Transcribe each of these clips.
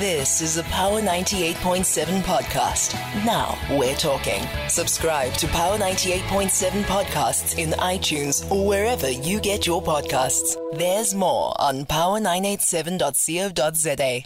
This is the Power 98.7 podcast. Now we're talking. Subscribe to Power 98.7 podcasts in iTunes or wherever you get your podcasts. There's more on power987.co.za.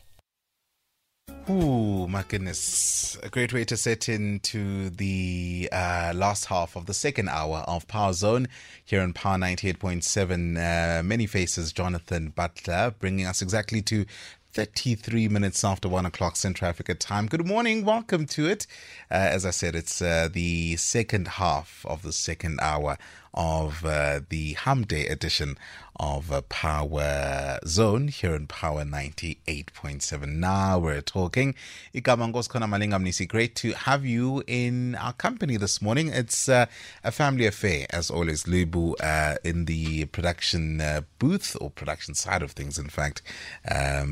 Oh, my goodness. A great way to set into the last half of the second hour of PowerZone here on Power 98.7. Many faces, Jonathan Butler, bringing us exactly to 33 minutes after 1 o'clock Central Africa time. Good morning. Welcome to it. As I said, it's the second half of the second hour of the Hum Day edition of Power Zone here in Power 98.7. Now we're talking. Great to have you in our company this morning. It's a family affair, as always. Lubu in the production booth, or production side of things, in fact,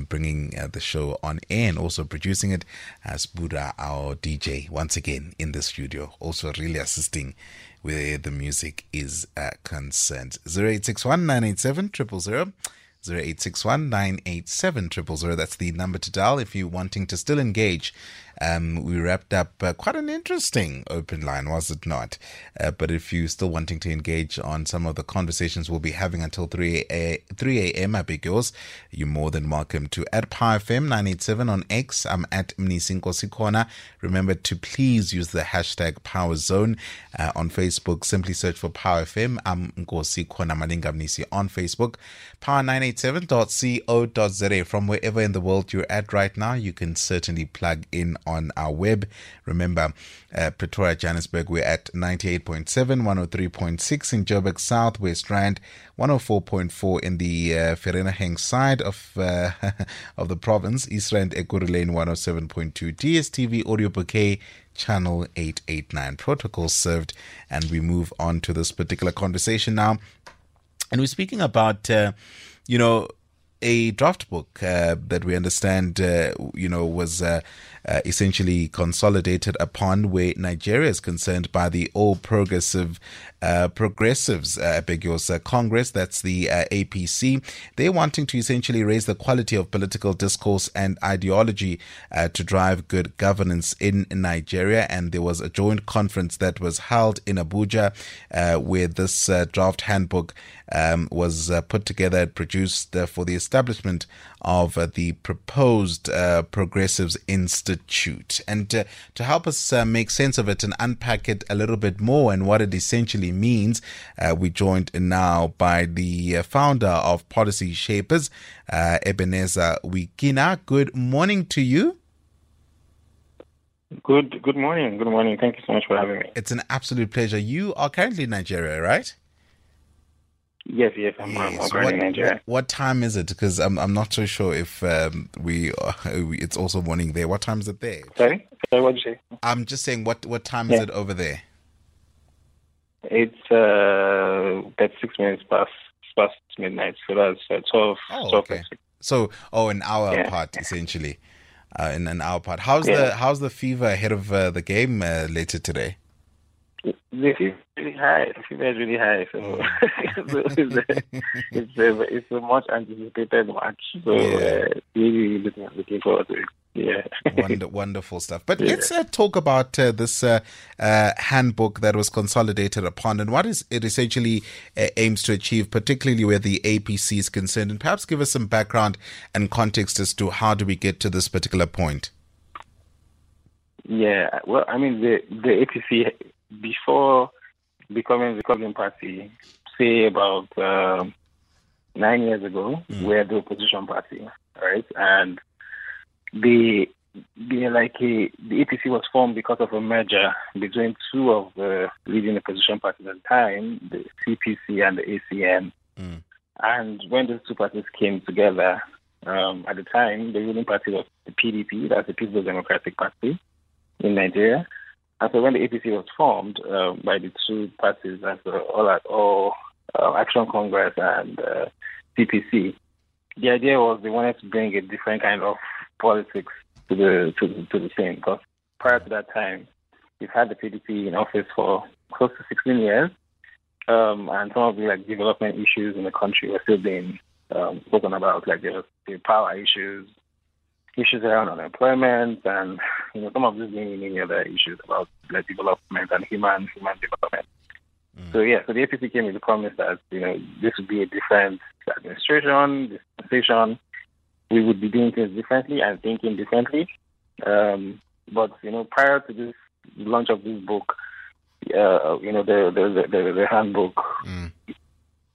bringing the show on air and also producing it, as Buddha, our DJ, once again in the studio, also really assisting where the music is concerned. 0861 987 000, 0861 987 000. That's the number to dial if you're wanting to still engage. We wrapped up quite an interesting open line, was it not? But if you're still wanting to engage on some of the conversations we'll be having until 3 a.m., I beg yours, you're more than welcome to. At PowerFM987 on X, I'm at Mnisinkosikona. Remember to please use the hashtag PowerZone. On Facebook, simply search for PowerFM. I'm Nkosikona Malinga Mnisi on Facebook. Power987.co.za. From wherever in the world you're at right now, you can certainly plug in on our web. Remember, Pretoria, Johannesburg, we're at 98.7, 103.6 in Joburg South, West Rand, 104.4 in the Vereeniging side of the province, East Rand, Ekurhuleni 107.2, DSTV Audio Bouquet, Channel 889. Protocol served, and we move on to this particular conversation now. And we're speaking about, a draft book that we understand, was essentially consolidated upon where Nigeria is concerned by the All Progressives Congress. That's the APC. They're wanting to essentially raise the quality of political discourse and ideology to drive good governance in Nigeria. And there was a joint conference that was held in Abuja where this draft handbook was put together and produced for the establishment of the proposed Progressives Institute. And to help us make sense of it and unpack it a little bit more and what it essentially means, we're joined now by the founder of Policy Shapers, Ebenezer Wikina. Good morning to you. Good morning. Good morning. Thank you so much for having me. It's an absolute pleasure. You are currently in Nigeria, right? Yes, I'm currently in Nigeria. What time is it? Because I'm not so sure if it's also morning there. What time is it there? Sorry, what did you say? I'm just saying, what time is it over there? It's about 6 minutes past midnight, so that's 12. Oh, okay. 12. So, an hour apart, essentially, in an hour apart. How's the fever ahead of the game later today? The fever is really high. So it's a much anticipated match. So really looking forward to it. Yeah. Wonderful stuff. But let's talk about this handbook that was consolidated upon and what it essentially aims to achieve, particularly where the APC is concerned. And perhaps give us some background and context as to how do we get to this particular point. Yeah. Well, I mean, the APC, before becoming the governing party, say about 9 years ago, were the opposition party, right? And the APC was formed because of a merger between two of the leading opposition parties at the time, the CPC and the ACN. And when those two parties came together, at the time, the ruling party was the PDP, that's the People's Democratic Party in Nigeria. And so when the APC was formed by the two parties, as the All Action Congress and CPC, the idea was they wanted to bring a different kind of politics to the thing. Because prior to that time, we've had the PDP in office for close to 16 years, and some of the development issues in the country were still being spoken about, like the power issues, issues around unemployment and some of these many other issues about development and human development. Mm. So the APC came with the promise that this would be a different administration, dispensation. We would be doing things differently and thinking differently. But prior to this launch of this book, the handbook,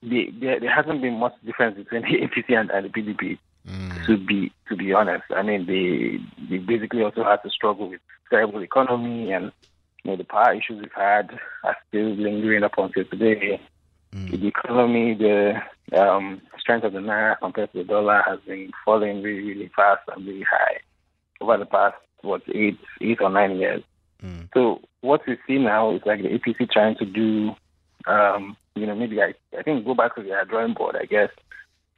there hasn't been much difference between the APC and the PDP. Mm. To be honest, I mean they basically also had to struggle with terrible economy and the power issues we've had are still lingering up until today. Mm. The economy, the strength of the naira compared to the dollar has been falling really, really fast and really high over the past 8 or 9 years. Mm. So what we see now is like the APC trying to do, maybe I think go back to their drawing board, I guess.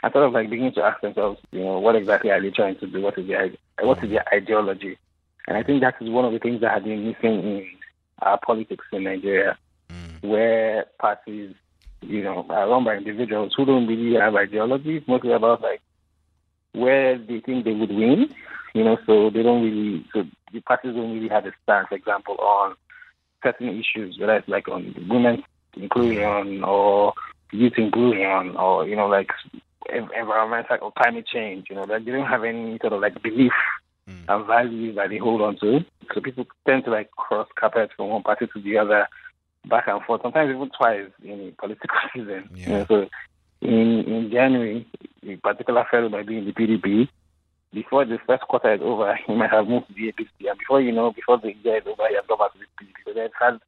I sort of begin to ask themselves, what exactly are they trying to do? What is their ideology? And I think that is one of the things that have been missing in our politics in Nigeria, where parties, are run by individuals who don't really have ideologies, mostly about where they think they would win. So they don't really. So the parties don't really have a stance, for example, on certain issues, whether it's on women's inclusion or youth inclusion or environmental or climate change, that they don't have any sort of belief and values that they hold on to. So people tend to cross carpets from one party to the other, back and forth, sometimes even twice in political season. Yeah. So in January, a particular fellow might be in the PDP. Before the first quarter is over, he might have moved to the APC, and before the year is over, he has gone back to the PDP. So they've had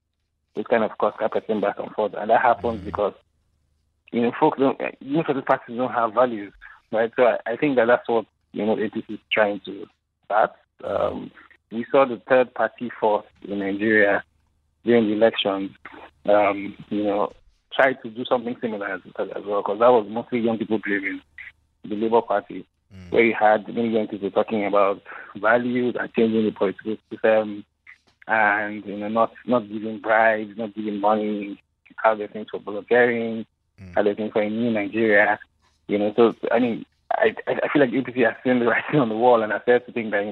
this kind of cross carpeting back and forth, and that happens because folks don't. Most of the parties don't have values, right? So I think that's what APC is trying to start. We saw the third party force in Nigeria during the elections, try to do something similar as well, because that was mostly young people believing the Labour Party, where you had many young people talking about values and changing the political system, and not giving bribes, not giving money, how they think for volunteering. Are looking for a new Nigeria, So I mean, I feel like APC has seen the writing on the wall, and I started to think that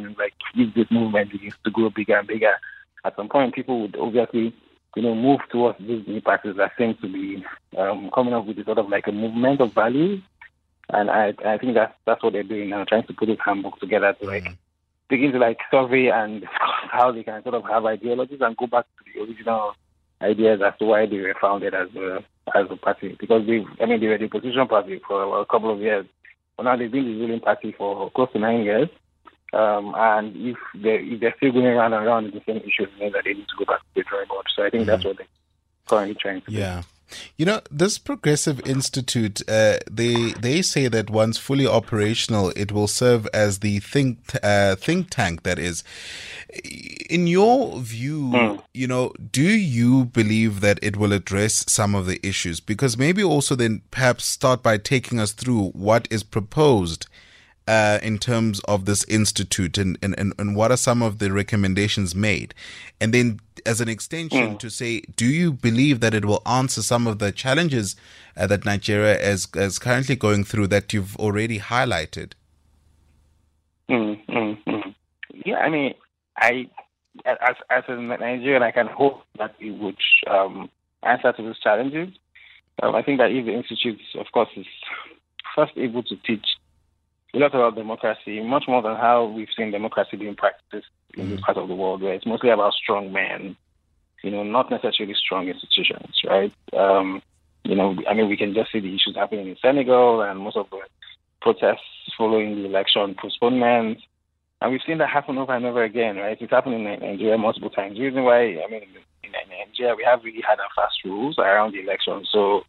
if this movement begins to grow bigger and bigger, at some point people would obviously move towards these new parties that seem to be coming up with a sort of a movement of values, and I think that's what they're doing now, trying to put this handbook together to begin to survey and how they can sort of have ideologies and go back to the original ideas as to why they were founded as a party, because they were the opposition party for a couple of years, but now they've been the ruling party for close to 9 years, and if they're still going around and around with the same issues, that they need to go back to the drawing board. So I think that's what they're currently trying to do. Yeah. This Progressive Institute, they say that once fully operational, it will serve as the think tank that is. In your view, do you believe that it will address some of the issues? Because maybe also then perhaps start by taking us through what is proposed in terms of this institute and what are some of the recommendations made? And then as an extension to say, do you believe that it will answer some of the challenges that Nigeria is currently going through that you've already highlighted? Yeah, I mean, as a Nigerian, I can hope that it would answer to those challenges. I think that if the institute, of course, is first able to teach a lot about democracy, much more than how we've seen democracy being practiced in this part of the world, where it's mostly about strong men, not necessarily strong institutions, right? We can just see the issues happening in Senegal and most of the protests following the election postponement. And we've seen that happen over and over again, right? It's happened in Nigeria multiple times. The reason why, in Nigeria, we have really hard and fast rules around the election. So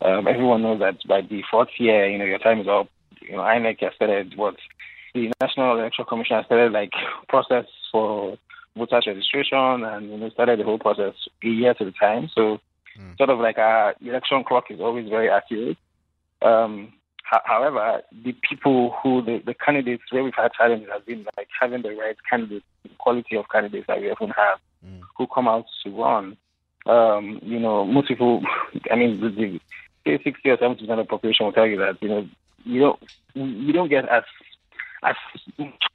everyone knows that by the fourth year, your time is up. INEC has started the National Electoral Commission has started process for voters registration, and started the whole process a year at a time. So sort of our election clock is always very accurate. However, the people who the candidates where we've had challenges has been having the right candidates, the quality of candidates that we often have who come out to run. Most people, the 60 or 70% of the population will tell you that you don't get as as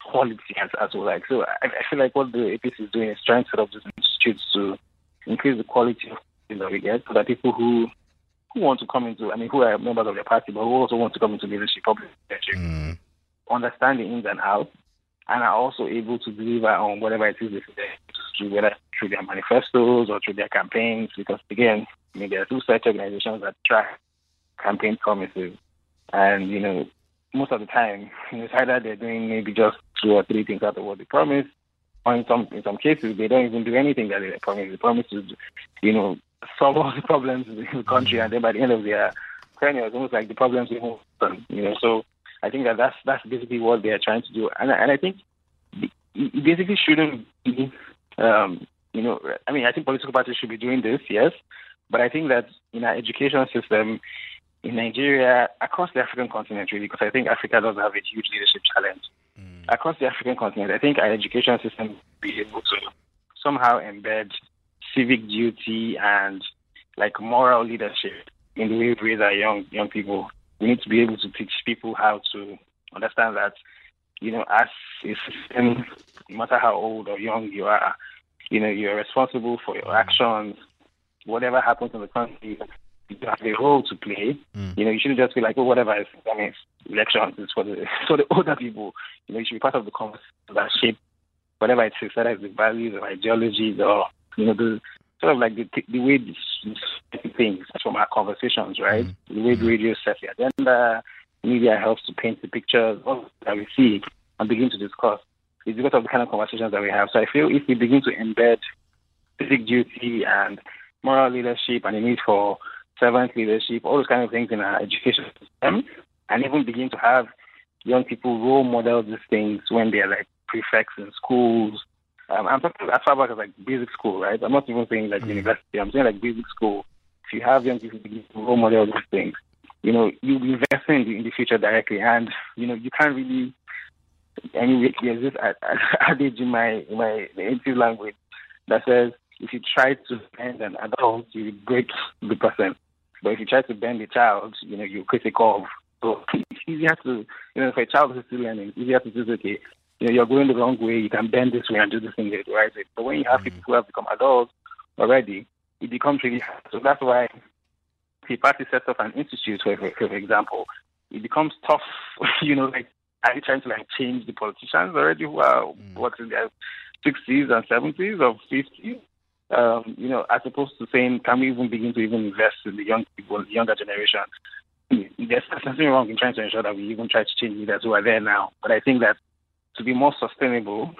quality as well. Like, so I feel like what the APC is doing is trying to set up these institutes to increase the quality of that we get, so that people who want to come into, I mean, who are members of their party, but who also want to come into leadership, public leadership, understand the ins and outs, and are also able to deliver on whatever it is they say, whether through their manifestos or through their campaigns, because, again, I mean, there are two such organizations that track campaign promises. And, you know, most of the time, it's either they're doing maybe just 2 or 3 things out of what they promise, or in some cases, they don't even do anything that they promise. They promise to, you know, solve all the problems in the country, and then by the end of their tenure, it's almost like the problems we move on, you know. So I think that that's basically what they are trying to do. And I think it basically shouldn't be, you know, I mean, I think political parties should be doing this, yes, but I think that in our education system in Nigeria, across the African continent, really, because I think Africa does have a huge leadership challenge. Across the African continent, I think our education system will be able to somehow embed civic duty and like moral leadership in the way we raise our young people. We need to be able to teach people how to understand that, you know, as a system, no matter how old or young you are, you know, you're responsible for your actions. Whatever happens in the country, you have a role to play. You know, you shouldn't just be like, oh, whatever is coming, elections is for the older people. You know, you should be part of the conversation that shape whatever it is, whether it's the values or ideologies or, you know, the sort of like the way these things from our conversations, right? The way the radio sets the agenda, media helps to paint the pictures, all that we see and begin to discuss. It's because of the kind of conversations that we have. So I feel if we begin to embed civic duty and moral leadership and the need for servant leadership, all those kind of things in our education system, and even begin to have young people role model these things when they're like prefects in schools. I'm talking as far back as like basic school, right? I'm not even saying like university. I'm saying like basic school. If you have young people begin to role model these things, you know, you'll be investing in the future directly. And, you know, you can't really, I mean, there's this adage in my native language that says, if you try to bend an adult, you break the person. But if you try to bend a child, you know, you create a curve. So it's easier to, you know, for a child who's still learning, it's easier to just, okay, you know, you're going the wrong way, you can bend this way and do this thing, right? But when you have people who have become adults already, it becomes really hard. So that's why the party sets up an institute, for example. It becomes tough, you know, like, are you trying to, like, change the politicians already who are, what's in their 60s and 70s or 50s? You know, as opposed to saying, can we even begin to even invest in the young people, the younger generation? There's nothing wrong in trying to ensure that we even try to change leaders who are there now. But I think that to be more sustainable,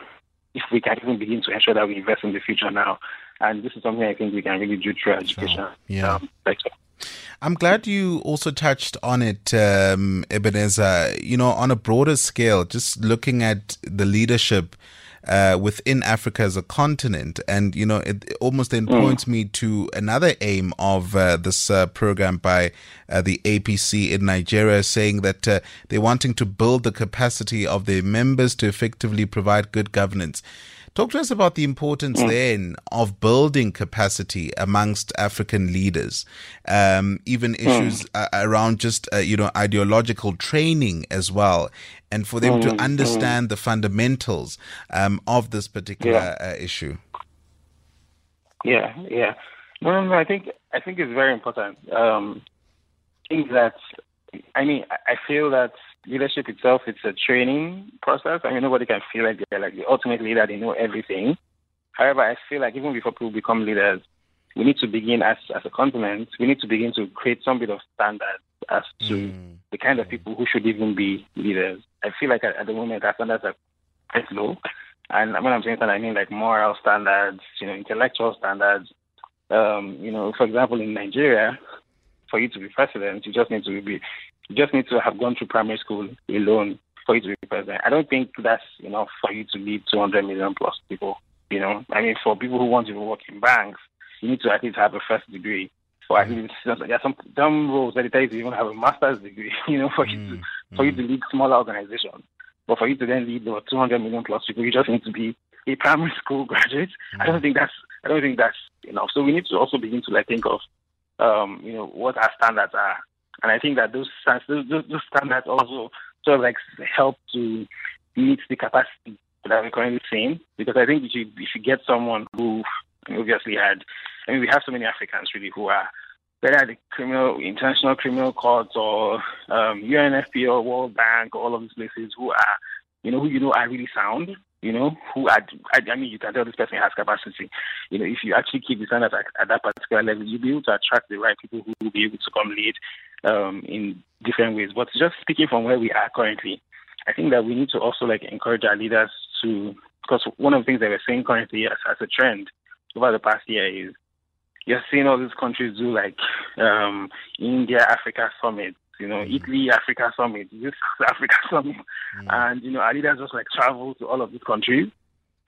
if we can even begin to ensure that we invest in the future now, and this is something I think we can really do through education. Sure. Yeah. Sector. I'm glad you also touched on it, Ebenezer. You know, on a broader scale, just looking at the leadership within Africa as a continent. And, you know, it almost then points me to another aim of this program by the APC in Nigeria, saying that they're wanting to build the capacity of their members to effectively provide good governance. Talk to us about the importance then of building capacity amongst African leaders, even issues around just, you know, ideological training as well, and for them to understand the fundamentals of this particular issue. Yeah. No, I think it's very important. I think that, I mean, I feel that leadership itself, it's a training process. I mean, nobody can feel like they're like the ultimate leader, they know everything. However, I feel like even before people become leaders, we need to begin as a continent, we need to begin to create some bit of standards as to the kind of people who should even be leaders. I feel like at the moment our standards are quite low. And when I'm saying that, I mean like moral standards, you know, intellectual standards. You know, for example, in Nigeria, for you to be president, you just need to have gone through primary school alone for you to be president. I don't think that's enough for you to lead 200 million plus people, you know. I mean, for people who want to work in banks, you need to at least have a first degree. Or at least, there are some dumb rules that it takes to even have a master's degree, you know, for you to lead smaller organizations. But for you to then lead the 200 million plus people, you just need to be a primary school graduate. I don't think that's enough. So we need to also begin to, like, think of, you know, what our standards are. And I think that those standards also sort of like help to meet the capacity that we're currently seeing. Because I think if you get someone who obviously had, I mean, we have so many Africans really who are whether at the international criminal courts or UNFP or World Bank or all of these places who are really sound, you can tell this person has capacity. You know, if you actually keep the standards at that particular level, you'll be able to attract the right people who will be able to come lead in different ways. But just speaking from where we are currently, I think that we need to also like encourage our leaders to, because one of the things that we're seeing currently as a trend over the past year is you're seeing all these countries do like India, Africa summits, Italy, Africa summit, this Africa summit. And, our leaders just like travel to all of these countries.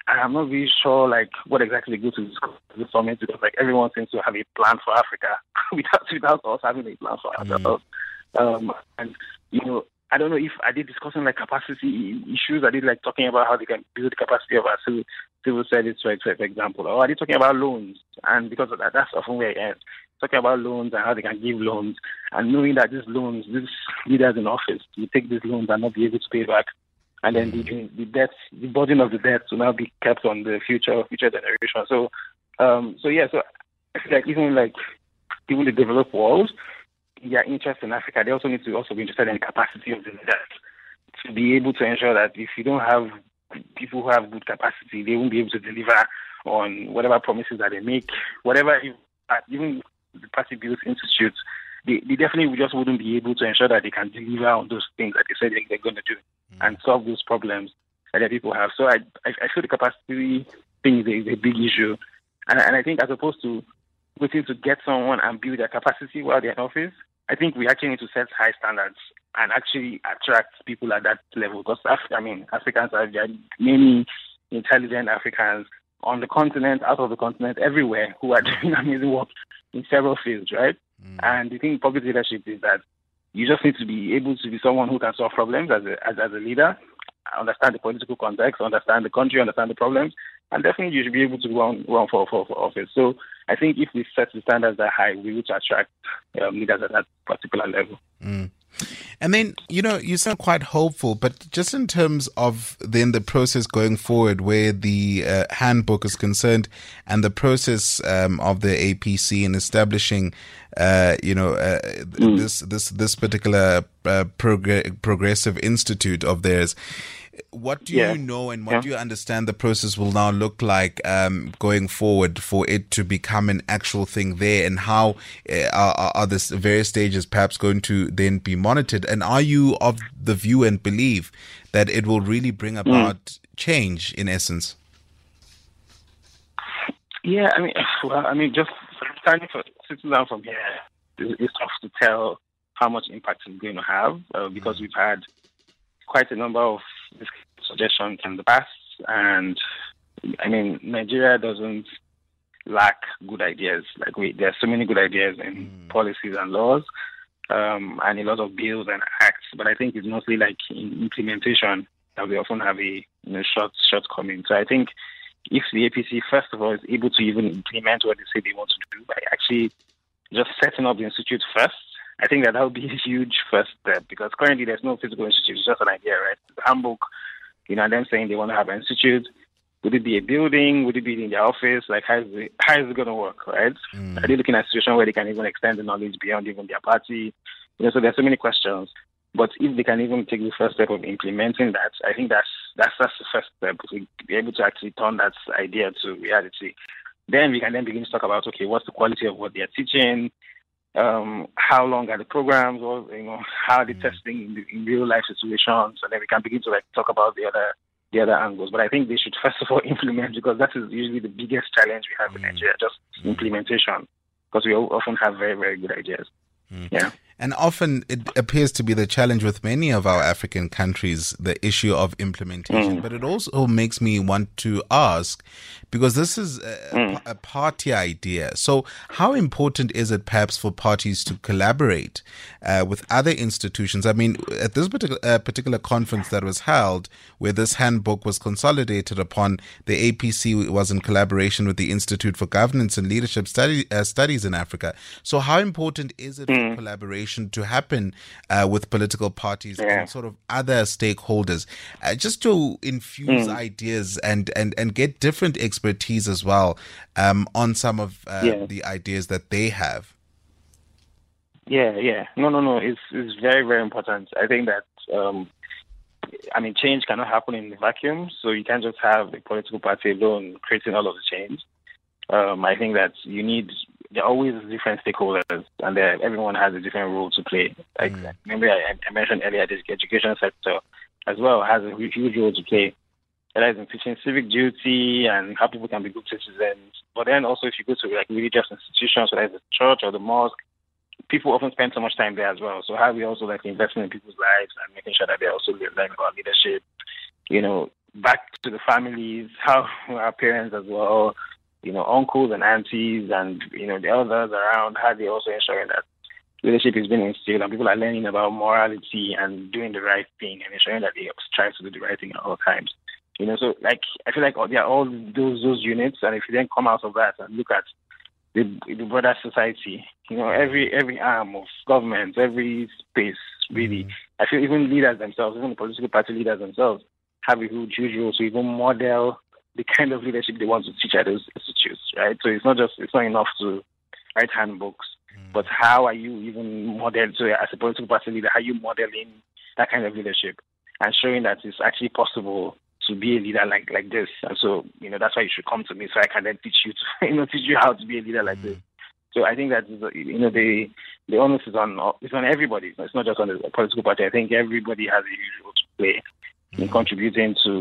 And I'm not really sure like what exactly they go to this summit, because like everyone seems to have a plan for Africa without us having a plan for ourselves. I don't know if I did discussing like capacity issues. I did like talking about how they can build the capacity of our civil service, for example. Or I did talking about loans, and because of that, that's often where it ends. Talking about loans and how they can give loans, and knowing that these leaders in office will take these loans and not be able to pay back, and then the burden of the debt will now be kept on the future generation. So I feel like even the developed world, their interest in Africa, they also need to also be interested in the capacity of the leaders to be able to ensure that if you don't have people who have good capacity, they won't be able to deliver on whatever promises that they make, whatever even the party builds institutes, they definitely just wouldn't be able to ensure that they can deliver on those things that they said they're going to do and solve those problems that their people have. So I feel the capacity thing is a big issue. And I think as opposed to waiting to get someone and build their capacity while they're in office, I think we actually need to set high standards and actually attract people at that level. Because, Africans there are many intelligent Africans on the continent, out of the continent, everywhere, who are doing amazing work in several fields, right? And the thing in public leadership is that you just need to be able to be someone who can solve problems as a leader, understand the political context, understand the country, understand the problems, and definitely you should be able to run for office. So I think if we set the standards that high, we would attract leaders at that particular level. And then, you sound quite hopeful, but just in terms of then the process going forward where the handbook is concerned and the process of the APC in establishing, this particular progressive institute of theirs, what do you know and what do you understand the process will now look like going forward for it to become an actual thing there, and how are the various stages perhaps going to then be monitored? And are you of the view and believe that it will really bring about change in essence? Yeah, just starting for sitting down from here, it's tough to tell how much impact it's going to have because we've had quite a number of suggestions in the past, and Nigeria doesn't lack good ideas. There are so many good ideas in policies and laws, and a lot of bills and acts. But I think it's mostly like in implementation that we often have a shortcoming. So I think if the APC first of all is able to even implement what they say they want to do by actually just setting up the institute first, I think that would be a huge first step, because currently there's no physical institute, it's just an idea, right? The handbook, them saying they want to have an institute. Would it be a building? Would it be in their office? How is it going to work, right? Are they looking at a situation where they can even extend the knowledge beyond even their party? So there's so many questions. But if they can even take the first step of implementing that, I think that's the first step, to be able to actually turn that idea to reality. Then we can then begin to talk about, okay, what's the quality of what they're teaching? How long are the programs, or how are they testing in real life situations, and then we can begin to talk about the other angles. But I think they should first of all implement, because that is usually the biggest challenge we have in Nigeria, just implementation, because we often have very, very good ideas. Yeah. And often it appears to be the challenge with many of our African countries, the issue of implementation. But it also makes me want to ask, because this is a party idea. So how important is it perhaps for parties to collaborate with other institutions? I mean, at this particular conference that was held, where this handbook was consolidated upon, the APC was in collaboration with the Institute for Governance and Leadership Studies in Africa. So how important is it for collaboration conversation to happen with political parties and sort of other stakeholders, just to infuse ideas and get different expertise as well on some of the ideas that they have. No. It's very, very important. I think that, change cannot happen in a vacuum. So you can't just have a political party alone creating all of the change. I think that you need, there are always different stakeholders and everyone has a different role to play. Like, remember I mentioned earlier, the education sector as well has a huge role to play. That is in teaching civic duty and how people can be good citizens. But then also if you go to like religious institutions, whether it's the church or the mosque, people often spend so much time there as well. So how we also like investing in people's lives and making sure that they're also learning about leadership, back to the families, how our parents as well, uncles and aunties and, the elders around, how they also ensuring that leadership is being instilled and people are learning about morality and doing the right thing and ensuring that they strive to do the right thing at all times. So like, I feel like they are all those units. And if you then come out of that and look at the broader society, every arm of government, every space, really. I feel even leaders themselves, even the political party leaders themselves, have a huge role to even model the kind of leadership they want to teach at those institutes, right? So it's not enough to write handbooks, but how are you even modeling? So as a political party leader, how are you modeling that kind of leadership and showing that it's actually possible to be a leader like this? And so, that's why you should come to me so I can then teach you how to be a leader like this. So I think that, the onus is on everybody. It's not just on the political party. I think everybody has a huge role to play in contributing to,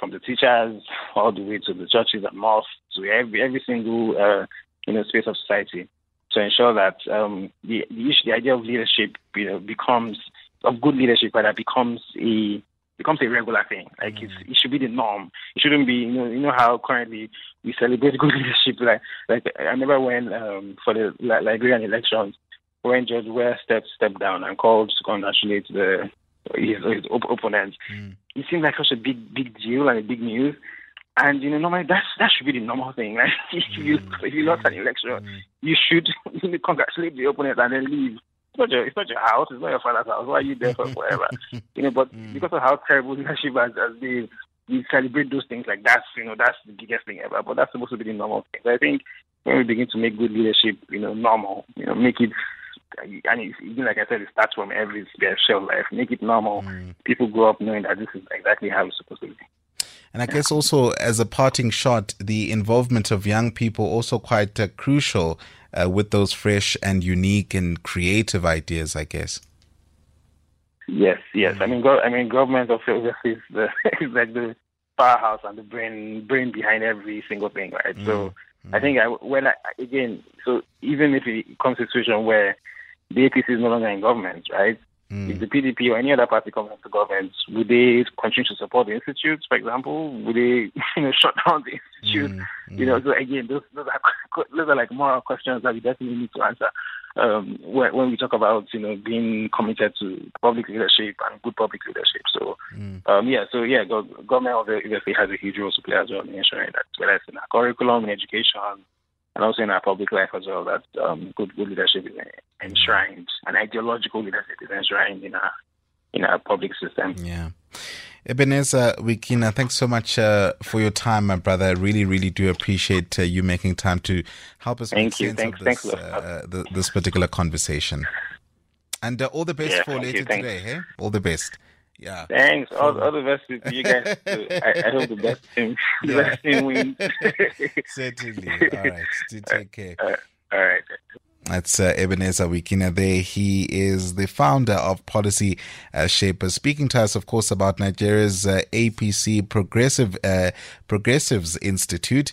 from the teachers all the way to the churches and mosques, to every single, space of society to ensure that the idea of leadership, becomes a regular thing. Like it should be the norm. It shouldn't be, how currently we celebrate good leadership. Like I remember when for the Liberian elections, when George Weah stepped down and called to congratulate his opponents, it seemed like such a big deal and a big news. And normally that should be the normal thing. Like if you lost an election, you should congratulate the opponent and then leave. It's not your house. It's not your father's house. Why are you there for forever? But because of how terrible leadership has been, we celebrate those things like that's, that's the biggest thing ever. But that's supposed to be the normal thing. So I think when we begin to make good leadership, normal, make it, and even like I said, it starts from every share of life. Make it normal. People grow up knowing that this is exactly how it's supposed to be. And I guess also as a parting shot, the involvement of young people also quite crucial with those fresh and unique and creative ideas, I guess. Yes. Government obviously is like the powerhouse and the brain behind every single thing, right? So I think even if it comes to a situation where the APC is no longer in government, right? If the PDP or any other party comes into government, would they continue to support the institutes, for example? Would they, shut down the institute? So again, those are like moral questions that we definitely need to answer when we talk about, being committed to public leadership and good public leadership. So, government obviously has a huge role to play as well in ensuring that, whether it's in our curriculum, in education, and also in our public life as well, that good leadership is enshrined, and ideological leadership is enshrined in our public system. Yeah. Ebenezer Wikina, thanks so much for your time, my brother. I really, really do appreciate you making time to help us make sense of this particular conversation. And all the best for later today. Hey? All the best. Yeah. Thanks. All the best to you guys. I hope the best team wins. Certainly. All right. Take care. All right. That's Ebenezer Wikina there. He is the founder of Policy Shapers, speaking to us, of course, about Nigeria's APC Progressives Institute.